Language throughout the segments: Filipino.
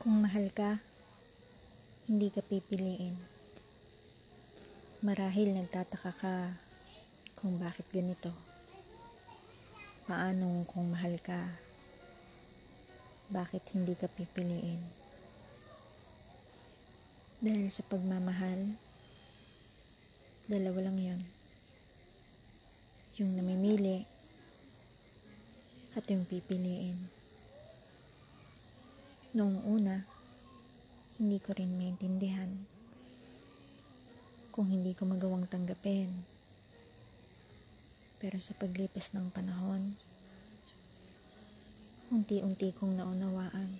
Kung mahal ka, hindi ka pipiliin. Marahil nagtataka ka kung bakit ganito. Paano kung mahal ka, bakit hindi ka pipiliin? Dahil sa pagmamahal, dalawa lang yan. Yung namimili at yung pipiliin. Noong una, hindi ko rin maintindihan kung hindi ko magawang tanggapin. Pero sa paglipas ng panahon, unti-unti kong naunawaan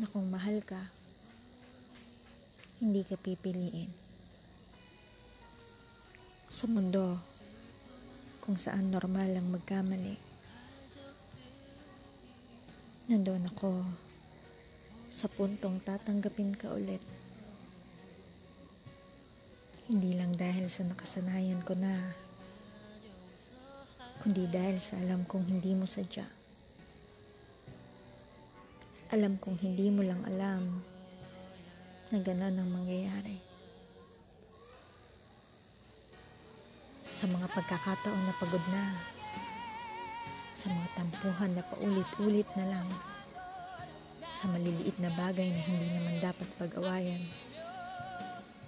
na kung mahal ka, hindi ka pipiliin. Sa mundo, kung saan normal ang magkamali, nandoon ako sa puntong tatanggapin ka ulit. Hindi lang dahil sa nakasanayan ko na, kundi dahil sa alam kong hindi mo sadya. Alam kong hindi mo lang alam na ganun ang mangyayari. Sa mga pagkakataon na pagod na, sa mga tampuhan na paulit-ulit na lang, sa maliliit na bagay na hindi naman dapat pag-awayan,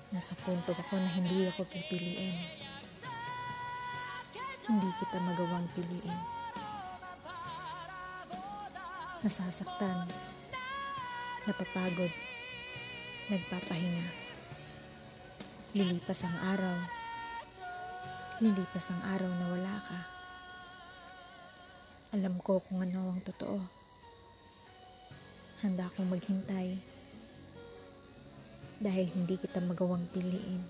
nasa punto ako na hindi ako pipiliin. Hindi kita magawang piliin. Nasasaktan, napapagod, nagpapahinga. Lilipas ang araw na wala ka. Alam ko kung ano ang totoo. Handa akong maghintay dahil hindi kita magawang piliin.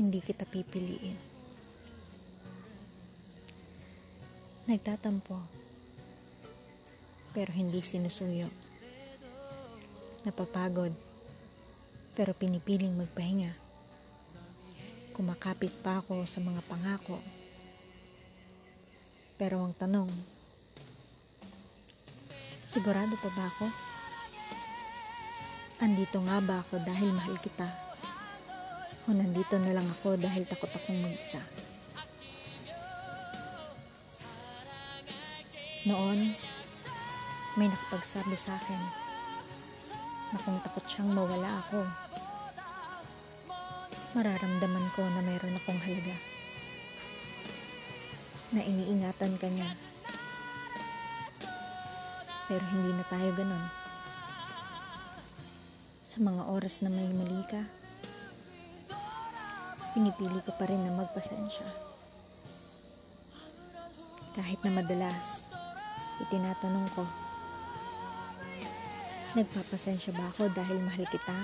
Hindi kita pipiliin. Nagtatampo pero hindi sinusuyo. Napapagod pero pinipiling magpahinga. Kumakapit pa ako sa mga pangako. Pero ang tanong, sigurado pa ba ako? Andito nga ba ako dahil mahal kita? O nandito na lang ako dahil takot akong mag-isa? Noon, may nakapagsabi sa akin na kung takot siyang mawala ako, mararamdaman ko na mayroon akong halaga, na iniingatan ka niya. Pero hindi na tayo ganun. Sa mga oras na may mali ka, pinipili ko pa rin na magpasensya. Kahit na madalas, itinatanong ko, nagpapasensya ba ako dahil mahal kita?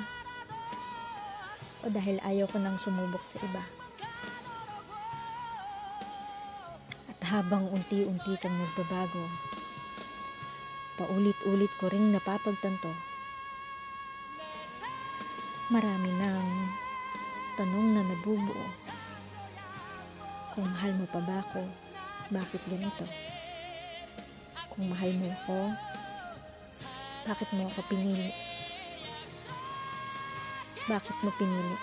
O dahil ayaw ko nang sumubok sa iba? Habang unti-unti kang nagbabago, paulit-ulit ko ring napapagtanto. Marami ng tanong na nabubuo. Kung mahal mo pa ba ako, bakit ganito? Kung mahal mo ako, bakit mo ako pinili? Bakit mo pinili?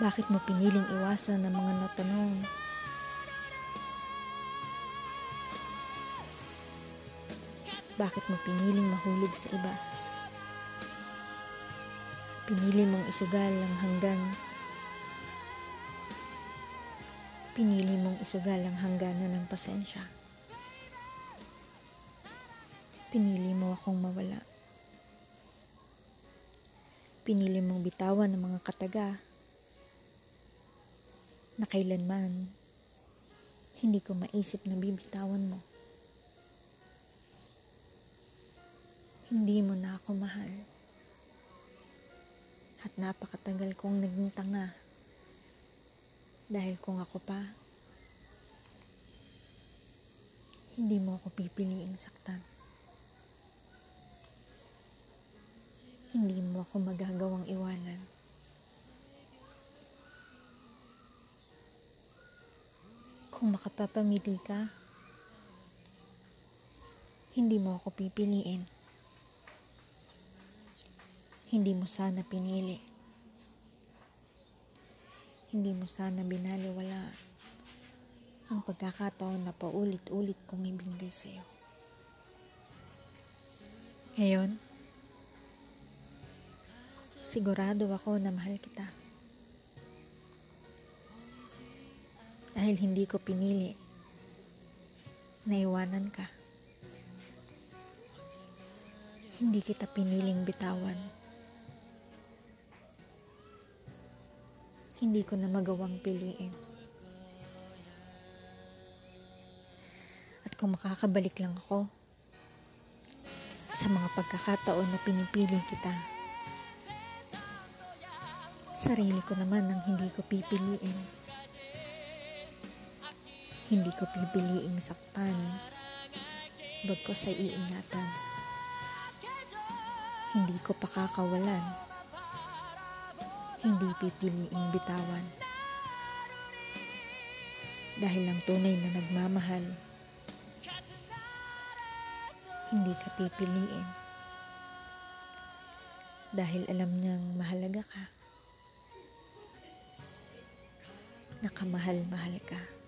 Bakit mo piniling iwasan ang mga natanong? Bakit mo piniling mahulog sa iba? Pinili mong isugal ang hanggan. Pinili mong isugal ang hangganan ng pasensya. Pinili mo akong mawala. Pinili mong bitawan ang mga kataga na kailanman hindi ko maisip na bibitawan mo. Hindi mo na ako mahal. At napakatagal kong naging tanga. Dahil kung ako pa, hindi mo ako pipiliing saktan. Hindi mo ako magagawang iwanan. Kung makapapamili ka, hindi mo ako pipiliin. Hindi mo sana pinili. Hindi mo sana binaliwala ang pagkakataon na paulit-ulit kong ibinigay sa'yo. Ngayon, sigurado ako na mahal kita. Dahil hindi ko pinili, naiwanan ka. Hindi kita piniling bitawan. Hindi ko na magawang piliin. At kung makakabalik lang ako sa mga pagkakataon na pinipili kita, sarili ko naman ang hindi ko pipiliin. Hindi ko pipiliing saktan, bagkos ay iingatan. Hindi ko pakakawalan. Hindi pipiliing bitawan. Dahil ang tunay na nagmamahal, hindi ka pipiliin. Dahil alam niyang mahalaga ka. Nakamahal-mahal ka.